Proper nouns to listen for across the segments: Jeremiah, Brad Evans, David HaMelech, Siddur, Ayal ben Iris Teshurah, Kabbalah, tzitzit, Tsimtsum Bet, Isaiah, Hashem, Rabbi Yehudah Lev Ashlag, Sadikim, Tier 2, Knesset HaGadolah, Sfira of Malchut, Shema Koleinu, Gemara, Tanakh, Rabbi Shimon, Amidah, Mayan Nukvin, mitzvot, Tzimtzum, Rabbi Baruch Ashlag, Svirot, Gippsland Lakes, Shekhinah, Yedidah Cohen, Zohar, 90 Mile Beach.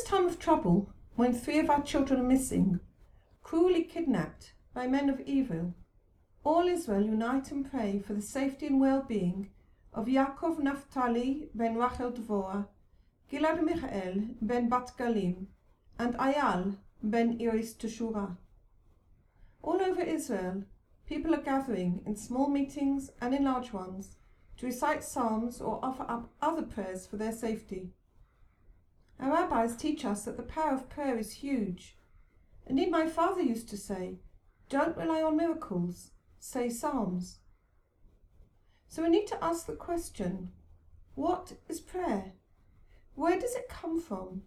this time of trouble, when three of our children are missing, cruelly kidnapped by men of evil, all Israel unite and pray for the safety and well-being of Yaakov Naftali ben Rachel Dvorah, Gilad Michael ben Bat Galim, and Ayal ben Iris Teshurah. All over Israel, people are gathering in small meetings and in large ones to recite psalms or offer up other prayers for their safety. Our rabbis teach us that the power of prayer is huge. Indeed, my father used to say, "Don't rely on miracles, say psalms." So we need to ask the question, what is prayer? Where does it come from?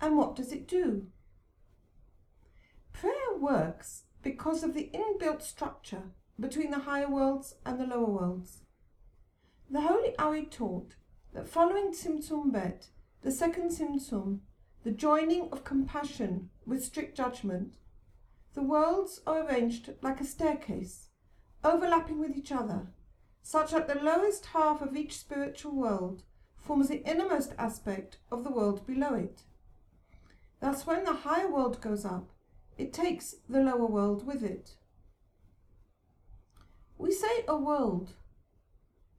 And what does it do? Prayer works because of the inbuilt structure between the higher worlds and the lower worlds. The Holy Ari taught that following Tsimtsum Bet, the second Tzimtzum, the joining of compassion with strict judgment, the worlds are arranged like a staircase, overlapping with each other, such that the lowest half of each spiritual world forms the innermost aspect of the world below it. Thus, when the higher world goes up, it takes the lower world with it. We say a world,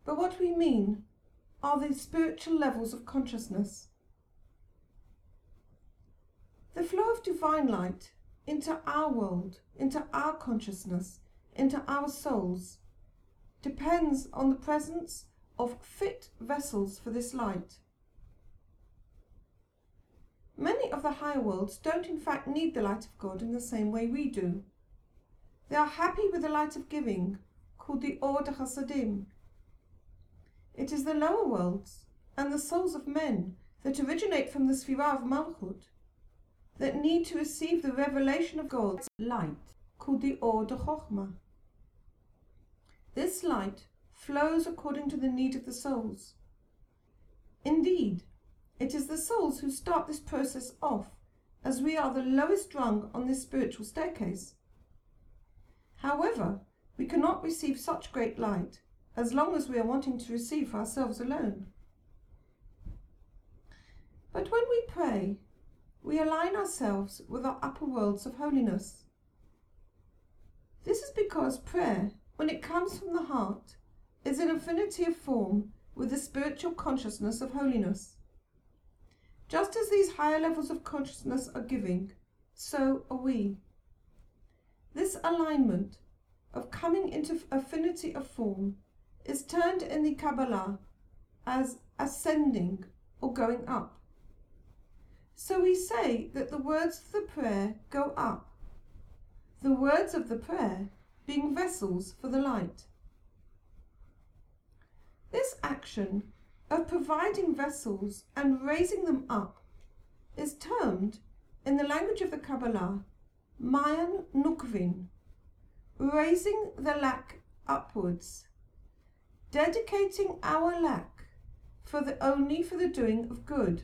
but what we mean are the spiritual levels of consciousness. The flow of divine light into our world, into our consciousness, into our souls, depends on the presence of fit vessels for this light. Many of the higher worlds don't in fact need the light of God in the same way we do. They are happy with the light of giving, called the Or de Hasadim. It is the lower worlds and the souls of men that originate from the Sfira of Malchut that need to receive the revelation of God's light, called the Or de Chochmah. This light flows according to the need of the souls. Indeed, it is the souls who start this process off, as we are the lowest rung on this spiritual staircase. However, we cannot receive such great light as long as we are wanting to receive for ourselves alone. But when we pray, we align ourselves with our upper worlds of holiness. This is because prayer, when it comes from the heart, is an affinity of form with the spiritual consciousness of holiness. Just as these higher levels of consciousness are giving, so are we. This alignment of coming into affinity of form is termed in the Kabbalah as ascending or going up. So we say that the words of the prayer go up, the words of the prayer being vessels for the light. This action of providing vessels and raising them up is termed, in the language of the Kabbalah, Mayan Nukvin, raising the lack upwards, dedicating our lack for the doing of good.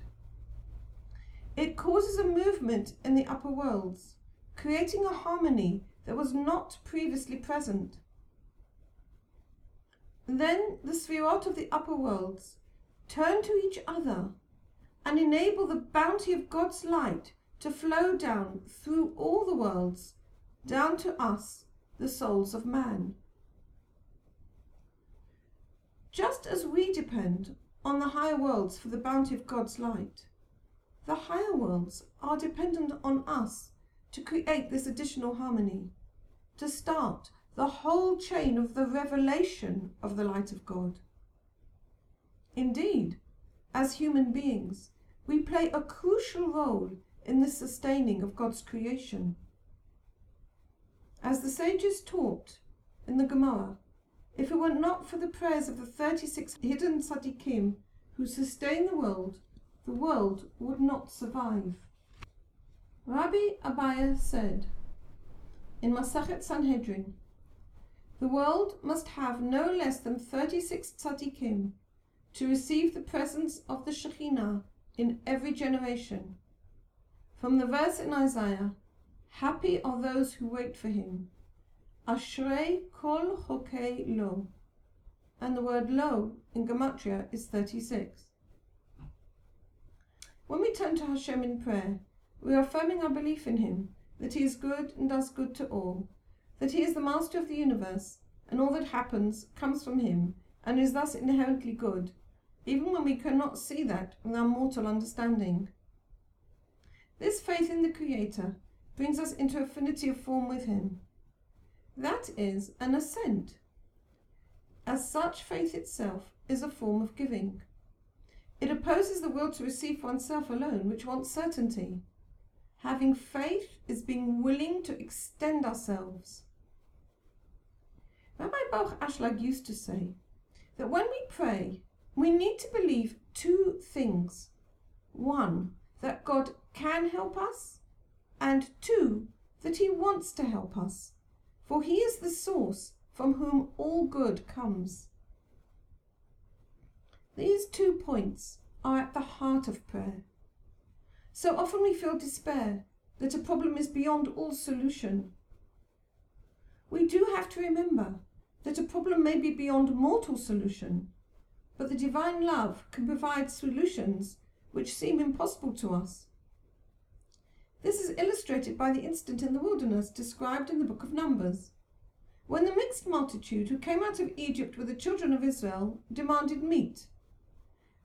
It causes a movement in the upper worlds, creating a harmony that was not previously present. Then the Svirot of the upper worlds turn to each other and enable the bounty of God's light to flow down through all the worlds, down to us, the souls of man. Just as we depend on the higher worlds for the bounty of God's light, the higher worlds are dependent on us to create this additional harmony, to start the whole chain of the revelation of the light of God. Indeed, as human beings, we play a crucial role in the sustaining of God's creation. As the sages taught in the Gemara, if it were not for the prayers of the 36 hidden Sadikim who sustain the world would not survive. Rabbi Abaya said in Masachet Sanhedrin, the world must have no less than 36 Sadikim to receive the presence of the Shekhinah in every generation. From the verse in Isaiah, happy are those who wait for him. Ashrei kol chokei lo, and the word lo in Gematria is 36. When we we turn to Hashem in prayer, we are affirming our belief in Him, that He is good and does good to all, that He is the master of the universe, and all that happens comes from Him, and is thus inherently good, even when we cannot see that with our mortal understanding. This faith in the Creator brings us into affinity of form with Him. That is an assent. As such, faith itself is a form of giving. It opposes the will to receive for oneself alone, which wants certainty. Having faith is being willing to extend ourselves. Rabbi Baruch Ashlag used to say that when we pray, we need to believe two things. One, that God can help us, and two, that He wants to help us, for He is the source from whom all good comes. These 2 points are at the heart of prayer. So often we feel despair, that a problem is beyond all solution. We do have to remember that a problem may be beyond mortal solution, but the divine love can provide solutions which seem impossible to us. This is illustrated by the incident in the wilderness described in the book of Numbers, when the mixed multitude who came out of Egypt with the children of Israel demanded meat,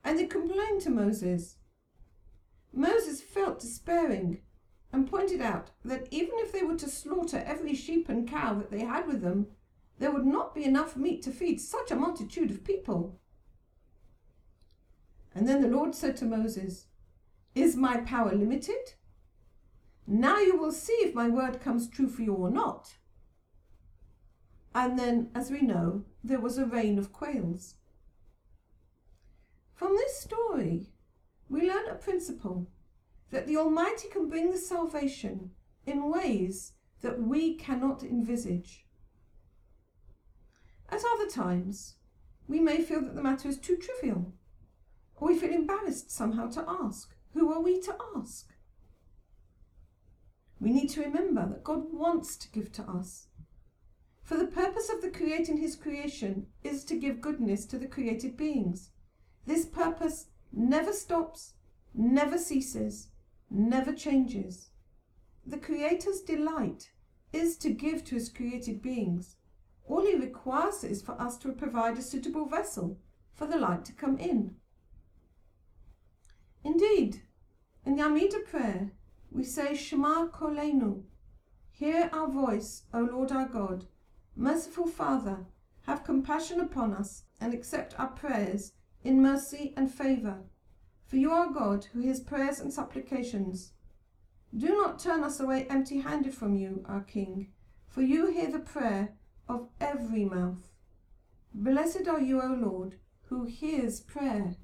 and they complained to Moses. Moses felt despairing, and pointed out that even if they were to slaughter every sheep and cow that they had with them, there would not be enough meat to feed such a multitude of people. And then the Lord said to Moses, "Is my power limited? Now you will see if my word comes true for you or not." And then, as we know, there was a rain of quails. From this story, we learn a principle that the Almighty can bring the salvation in ways that we cannot envisage. At other times, we may feel that the matter is too trivial, or we feel embarrassed somehow to ask. Who are we to ask? We need to remember that God wants to give to us. For the purpose of the creating His creation is to give goodness to the created beings. This purpose never stops, never ceases, never changes. The Creator's delight is to give to His created beings. All He requires is for us to provide a suitable vessel for the light to come in. Indeed, in the Amidah prayer, we say, "Shema Koleinu, hear our voice, O Lord our God. Merciful Father, have compassion upon us and accept our prayers in mercy and favour. For you are God who hears prayers and supplications. Do not turn us away empty-handed from you, our King, for you hear the prayer of every mouth. Blessed are you, O Lord, who hears prayer."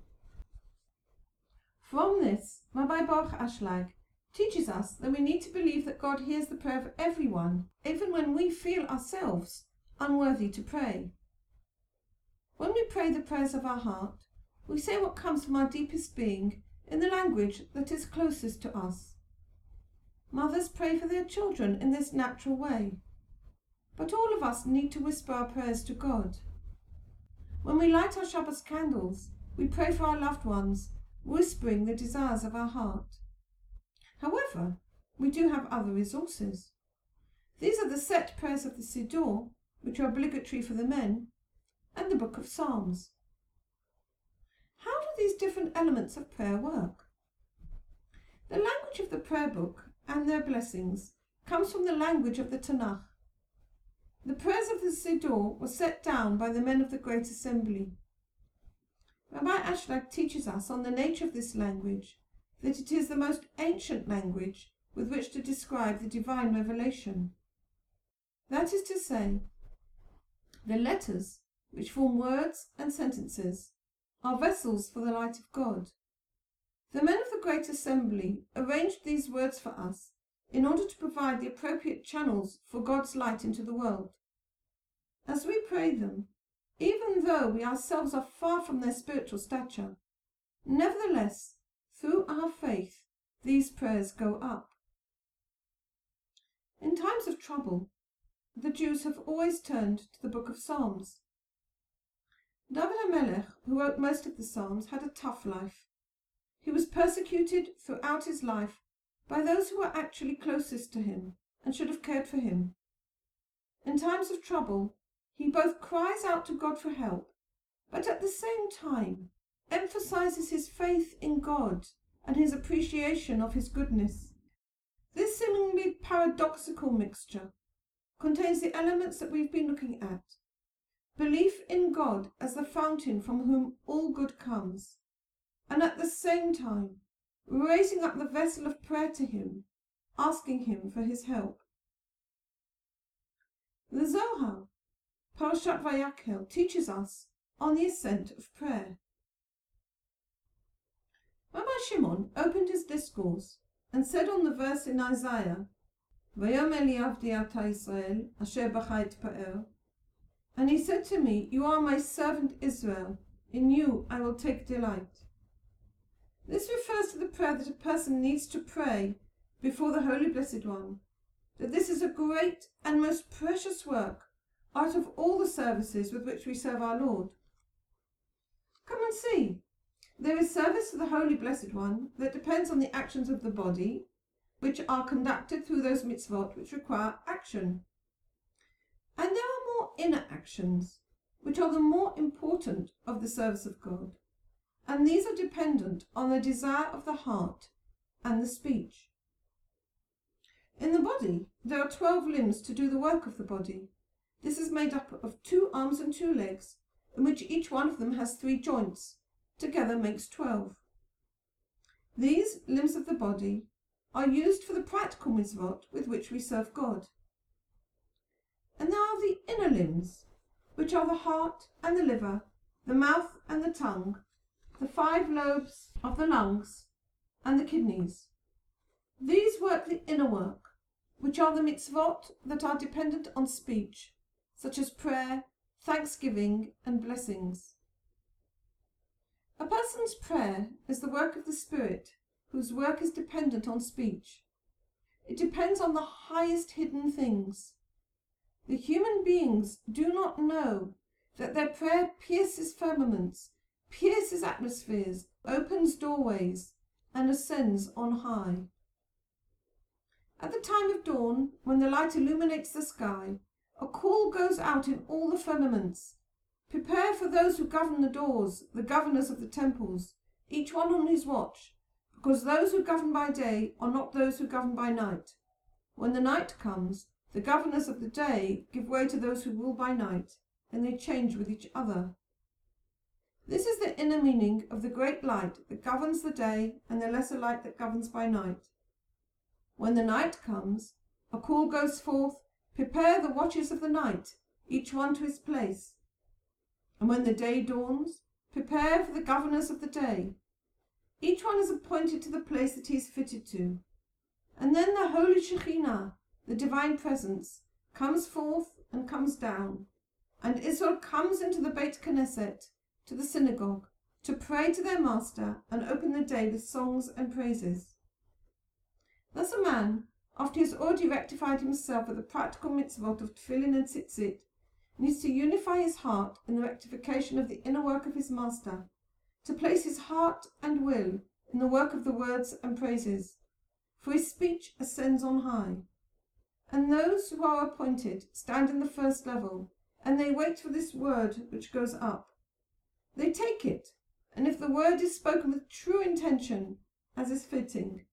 From this, Rabbi Baruch Ashlag teaches us that we need to believe that God hears the prayer of everyone, even when we feel ourselves unworthy to pray. When we pray the prayers of our heart, we say what comes from our deepest being in the language that is closest to us. Mothers pray for their children in this natural way, but all of us need to whisper our prayers to God. When we light our Shabbos candles, we pray for our loved ones, whispering the desires of our heart. However, we do have other resources. These are the set prayers of the Siddur, which are obligatory for the men, and the Book of Psalms. How do these different elements of prayer work? The language of the prayer book and their blessings comes from the language of the Tanakh. The prayers of the Siddur were set down by the men of the Great Assembly. Rabbi Ashlag teaches us on the nature of this language, that it is the most ancient language with which to describe the divine revelation. That is to say, the letters, which form words and sentences, are vessels for the light of God. The men of the Great Assembly arranged these words for us in order to provide the appropriate channels for God's light into the world. As we pray them, even though we ourselves are far from their spiritual stature, nevertheless, through our faith, these prayers go up. In times of trouble, the Jews have always turned to the Book of Psalms. David HaMelech, who wrote most of the Psalms, had a tough life. He was persecuted throughout his life by those who were actually closest to him and should have cared for him. In times of trouble, he both cries out to God for help, but at the same time emphasizes his faith in God and his appreciation of his goodness. This seemingly paradoxical mixture contains the elements that we've been looking at: belief in God as the fountain from whom all good comes, and at the same time raising up the vessel of prayer to him, asking him for his help. The Zohar, Parashat Vayakhel, teaches us on the ascent of prayer. Rabbi Shimon opened his discourse and said on the verse in Isaiah, "Vayomer li avdi ata Israel, asher b'cha itpa'er," and he said to me, "You are my servant Israel, in you I will take delight." This refers to the prayer that a person needs to pray before the Holy Blessed One, that this is a great and most precious work out of all the services with which we serve our Lord. Come and see. There is service to the Holy Blessed One that depends on the actions of the body, which are conducted through those mitzvot which require action. And there are more inner actions, which are the more important of the service of God, and these are dependent on the desire of the heart and the speech. In the body, there are 12 limbs to do the work of the body. This is made up of 2 arms and 2 legs, in which each one of them has 3 joints, together makes 12. These limbs of the body are used for the practical mitzvot with which we serve God. And there are the inner limbs, which are the heart and the liver, the mouth and the tongue, the 5 lobes of the lungs, and the kidneys. These work the inner work, which are the mitzvot that are dependent on speech, such as prayer, thanksgiving, and blessings. A person's prayer is the work of the Spirit, whose work is dependent on speech. It depends on the highest hidden things. The human beings do not know that their prayer pierces firmaments, pierces atmospheres, opens doorways, and ascends on high. At the time of dawn, when the light illuminates the sky, a call goes out in all the firmaments. Prepare for those who govern the doors, the governors of the temples, each one on his watch, because those who govern by day are not those who govern by night. When the night comes, the governors of the day give way to those who rule by night, and they change with each other. This is the inner meaning of the great light that governs the day and the lesser light that governs by night. When the night comes, a call goes forth, "Prepare the watches of the night, each one to his place." And when the day dawns, "Prepare for the governors of the day." Each one is appointed to the place that he is fitted to. And then the Holy Shekhinah, the Divine Presence, comes forth and comes down, and Israel comes into the Beit Knesset, to the synagogue, to pray to their master and open the day with songs and praises. Thus a man, after he has already rectified himself with the practical mitzvot of tfilin and tzitzit, needs to unify his heart in the rectification of the inner work of his master, to place his heart and will in the work of the words and praises, for his speech ascends on high. And those who are appointed stand in the first level, and they wait for this word which goes up. They take it, and if the word is spoken with true intention, as is fitting,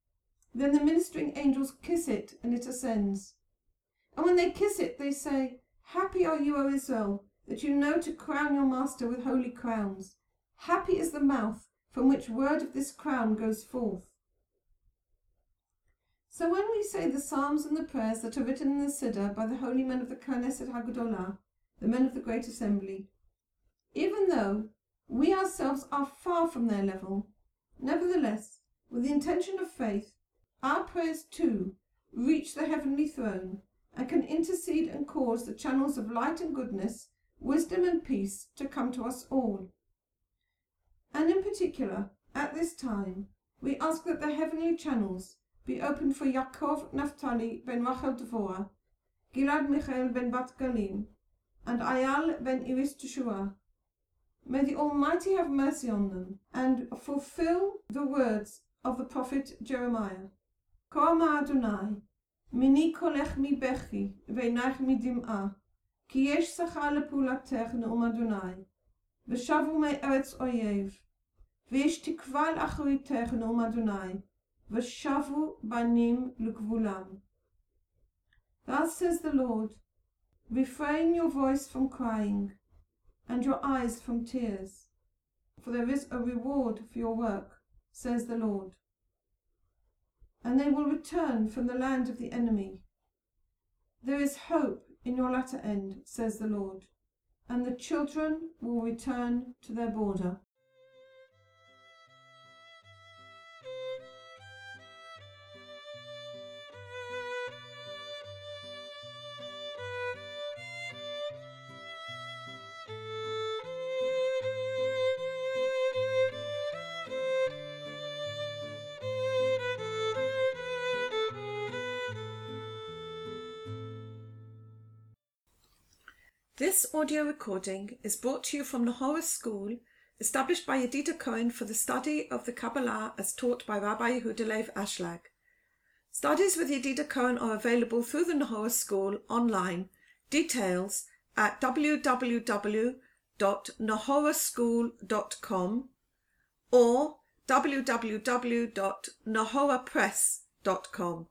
then the ministering angels kiss it, and it ascends. And when they kiss it, they say, "Happy are you, O Israel, that you know to crown your master with holy crowns. Happy is the mouth from which word of this crown goes forth." So when we say the psalms and the prayers that are written in the Siddur by the holy men of the Knesset HaGadolah, the men of the Great Assembly, even though we ourselves are far from their level, nevertheless, with the intention of faith, our prayers, too, reach the heavenly throne and can intercede and cause the channels of light and goodness, wisdom and peace to come to us all. And in particular, at this time, we ask that the heavenly channels be opened for Yaakov Naftali ben Rachel Dvorah, Gilad Michael ben Bat Galim, and Ayal ben Iris Teshurah, May the Almighty have mercy on them and fulfill the words of the prophet Jeremiah. כה אמר אדוני, מיני קולך מבכי ועינייך מדמעה, כי יש שכר לפעולתך נאום אדוני, ושבו מארץ אויב, ויש תקווה לאחריתך נאום אדוני, ושבו בנים לגבולם. Thus says the Lord, refrain your voice from crying, and your eyes from tears, for there is a reward for your work, says the Lord. And they will return from the land of the enemy. There is hope in your latter end, says the Lord, and the children will return to their border. This audio recording is brought to you from Nehora School, established by Yedidah Cohen for the study of the Kabbalah as taught by Rabbi Yehudah Lev Ashlag. Studies with Yedidah Cohen are available through the Nehora School online. Details at www.nehoraschool.com or www.nehorapress.com.